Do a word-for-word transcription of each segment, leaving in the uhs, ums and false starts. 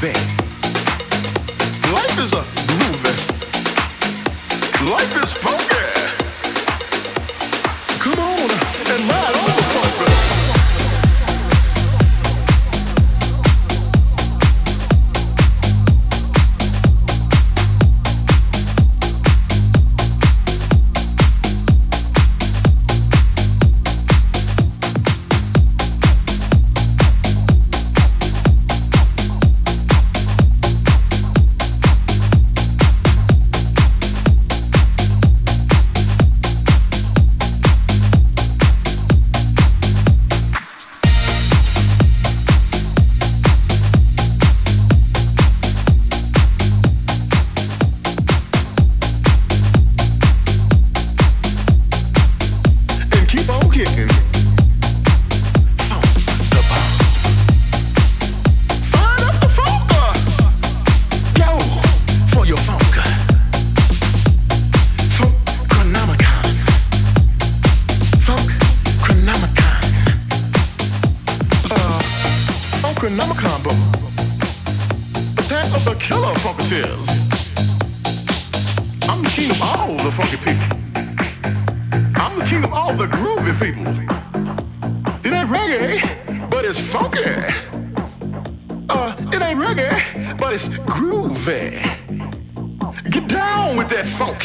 grooving. Life is a grooving. Life is funky. Come on and ride on the funky.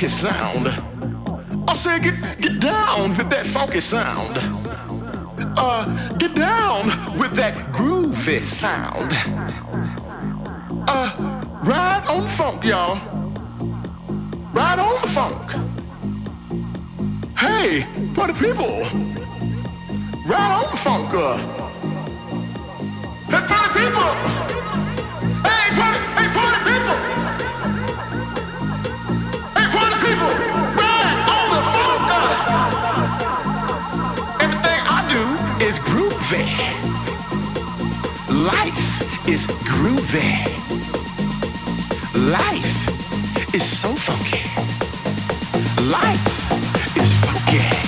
Sound. I said, get get down with that funky sound. Uh, get down with that groovy sound. Uh, ride on the funk, y'all. Ride on the funk. Hey, party people. Ride on the funk. Uh. Hey, party people. Hey, party, hey, party people. Is groovy. Life is groovy. Life is so funky. Life is funky.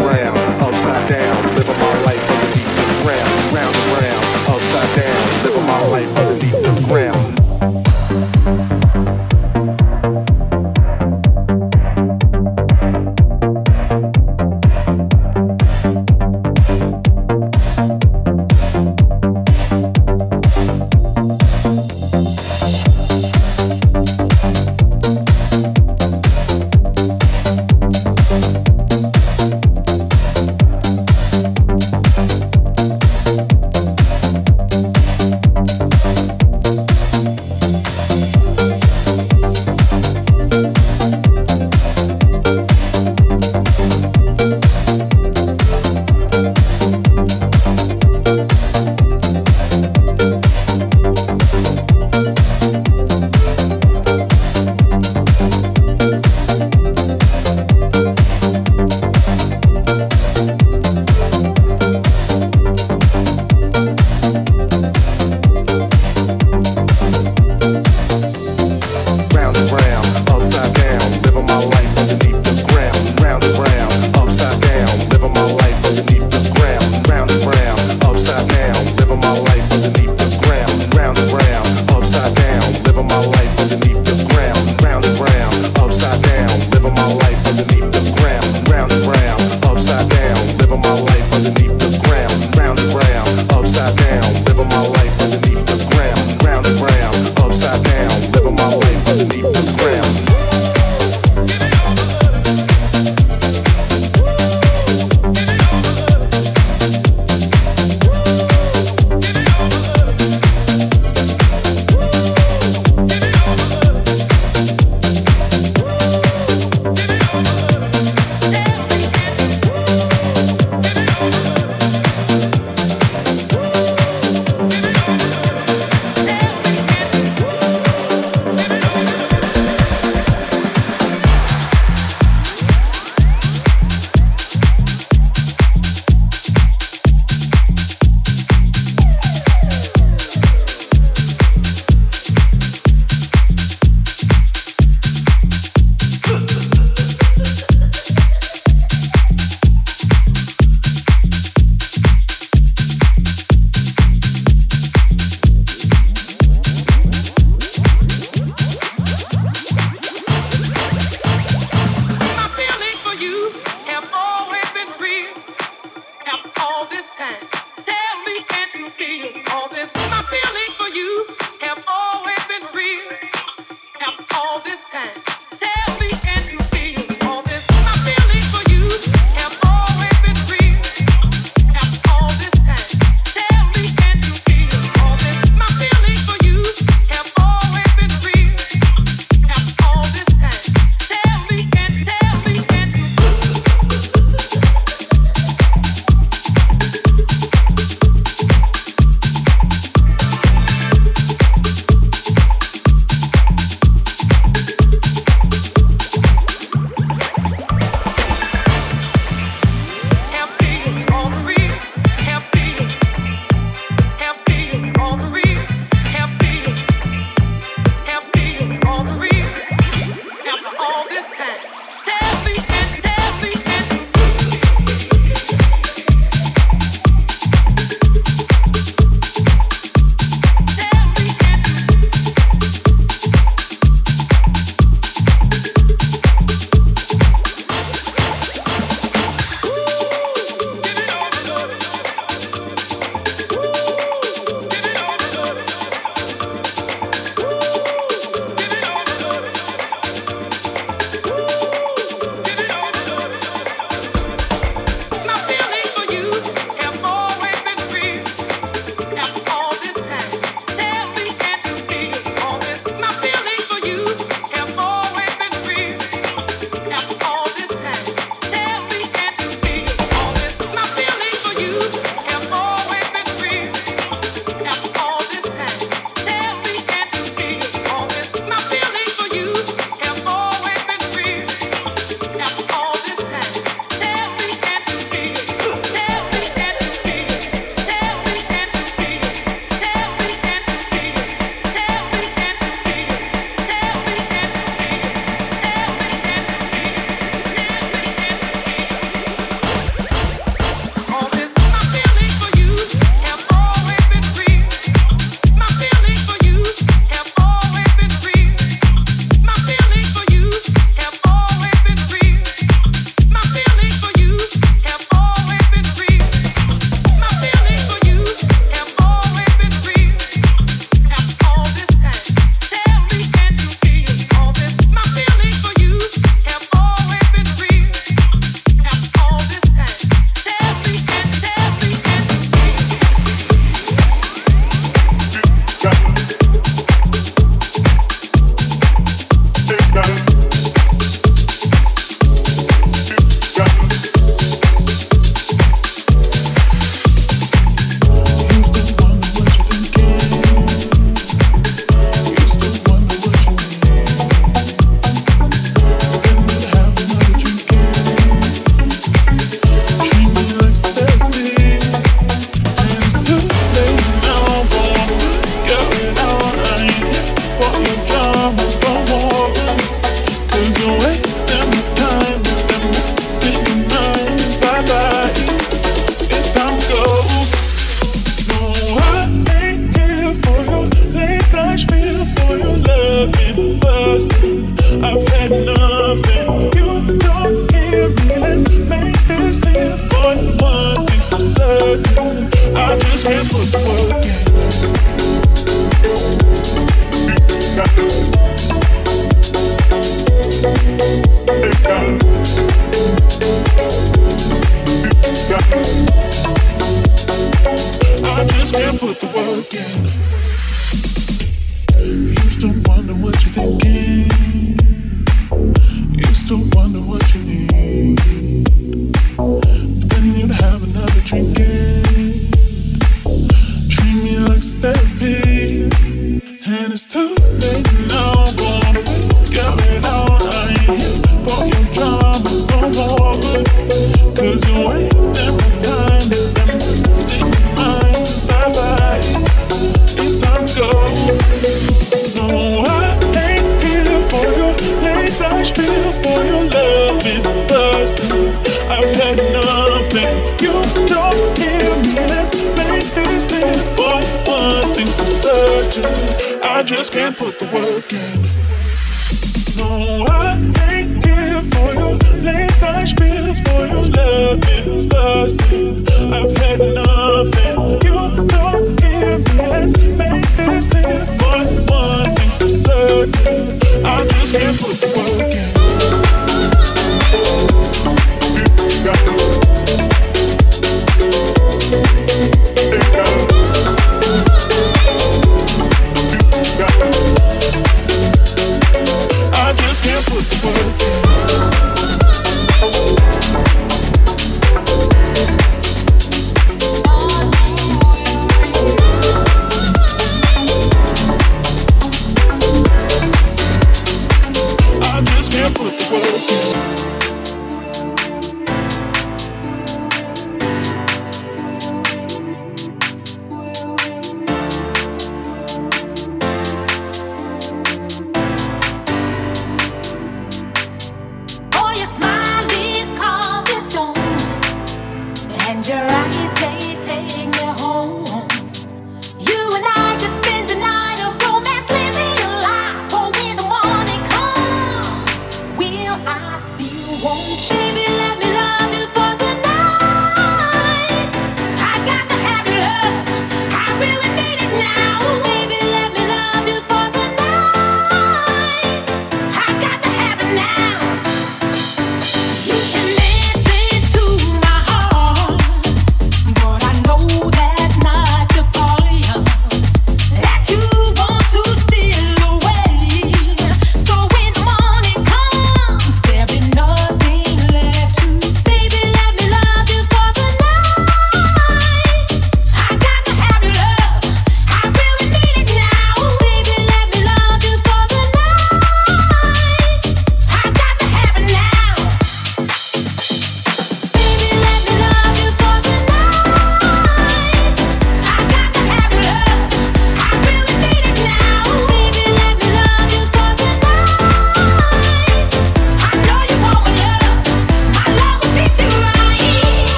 round, upside down, living my life underneath the ground. Round and round, upside down, living my life underneath the ground.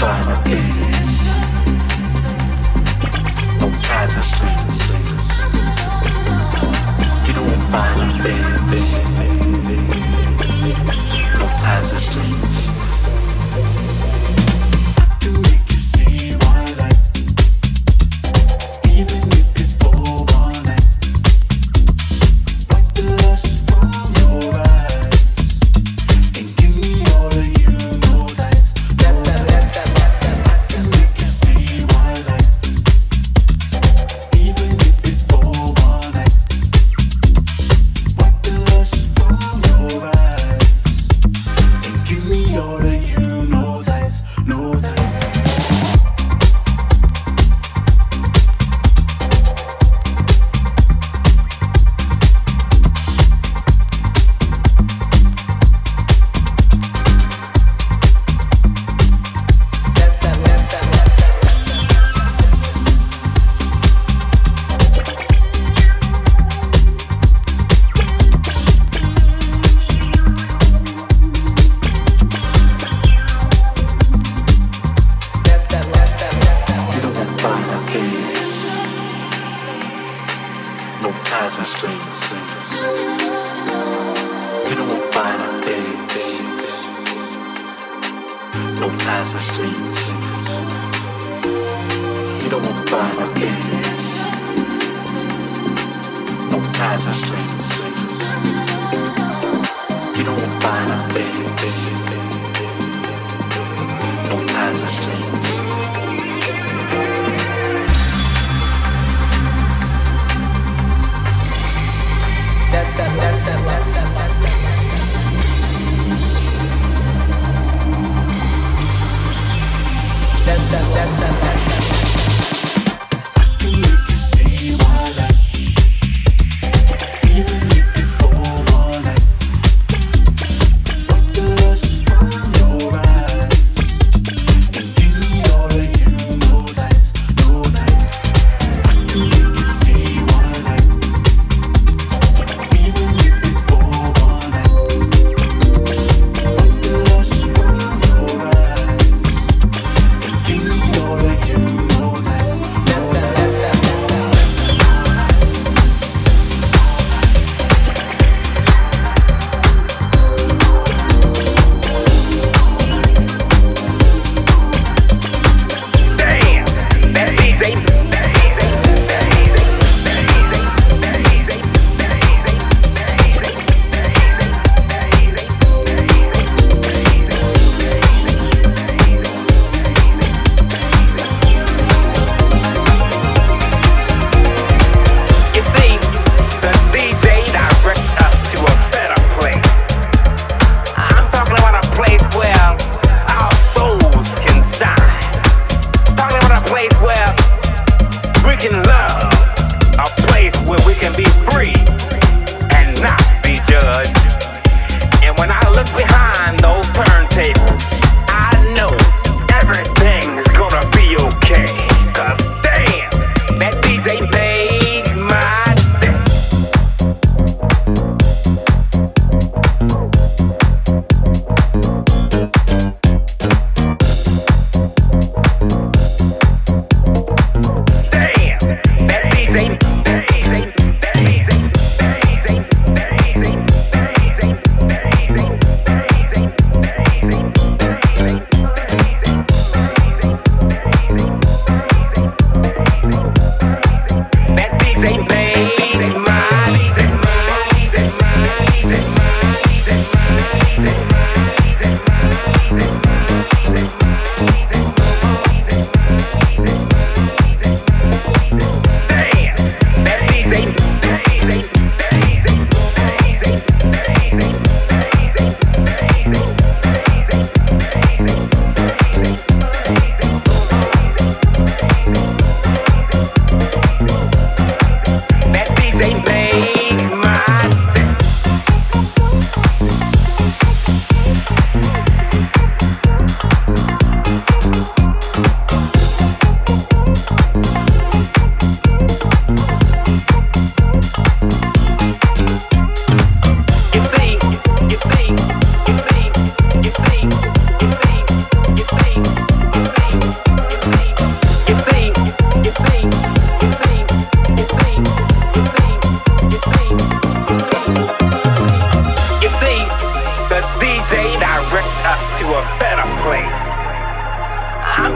find a thing. No ties or strings. You don't find a thing. No ties or strings. You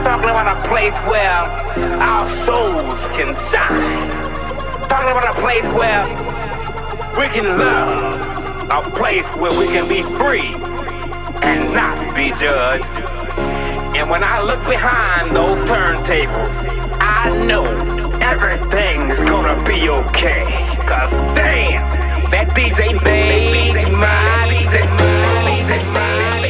talking about a place where our souls can shine. Talking about a place where we can love. A place where we can be free and not be judged. And when I look behind those turntables, I know everything's gonna be okay. Cause damn, that D J made my D J my D J my day.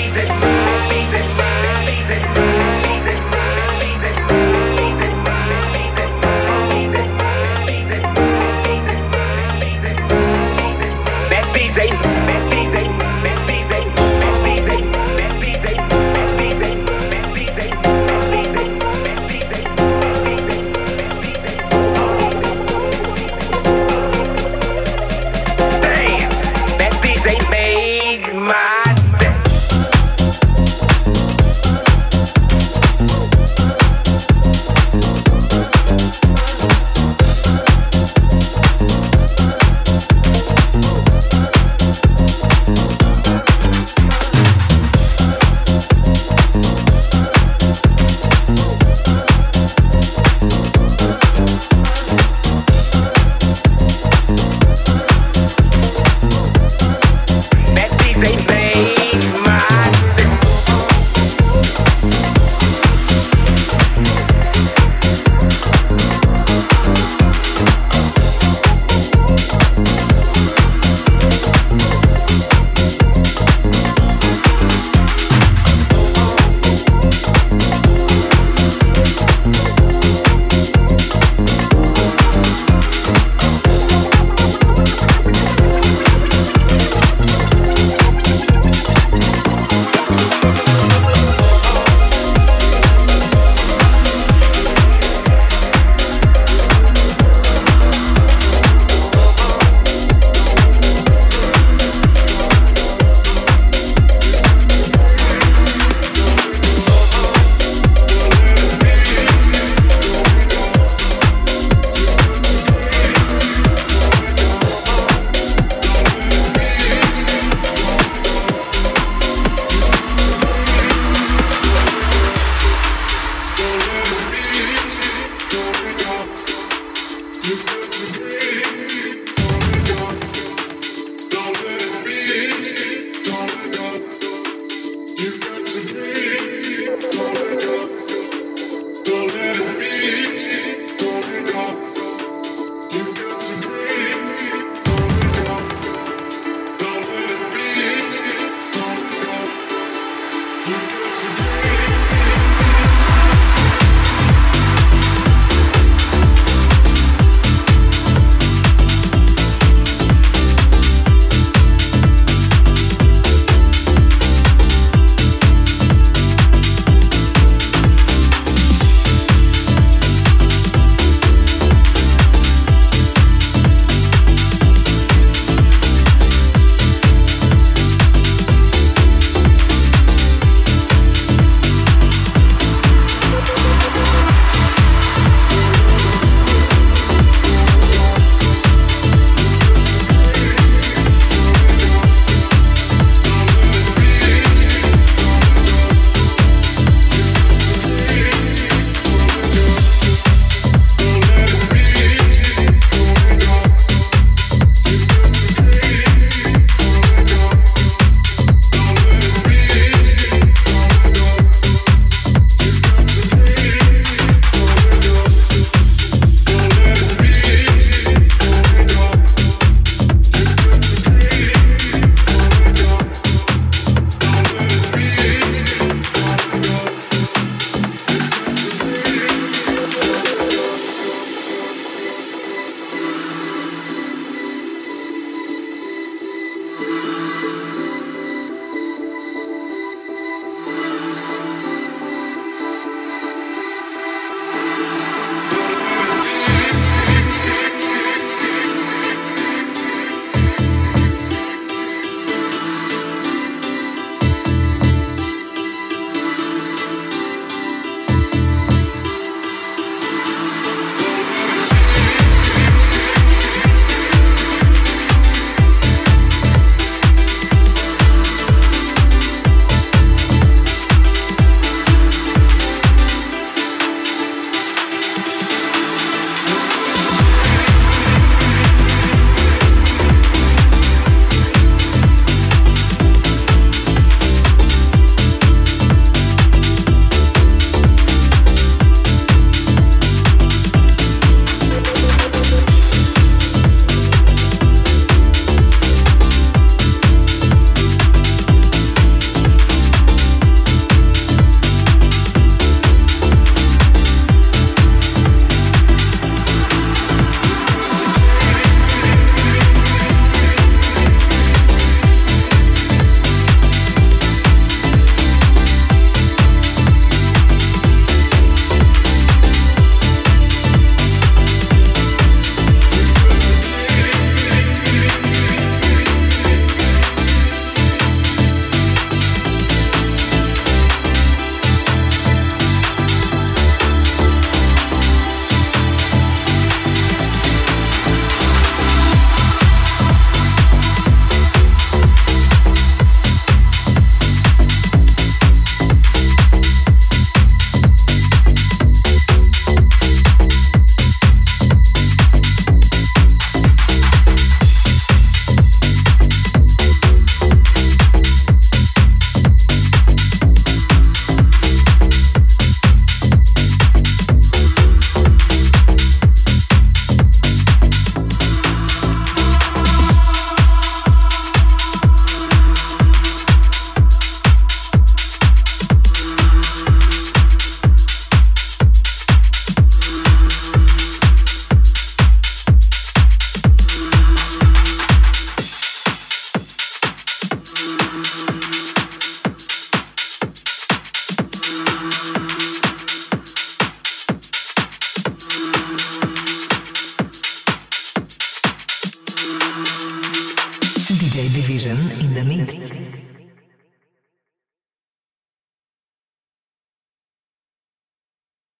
D J Division in the mix.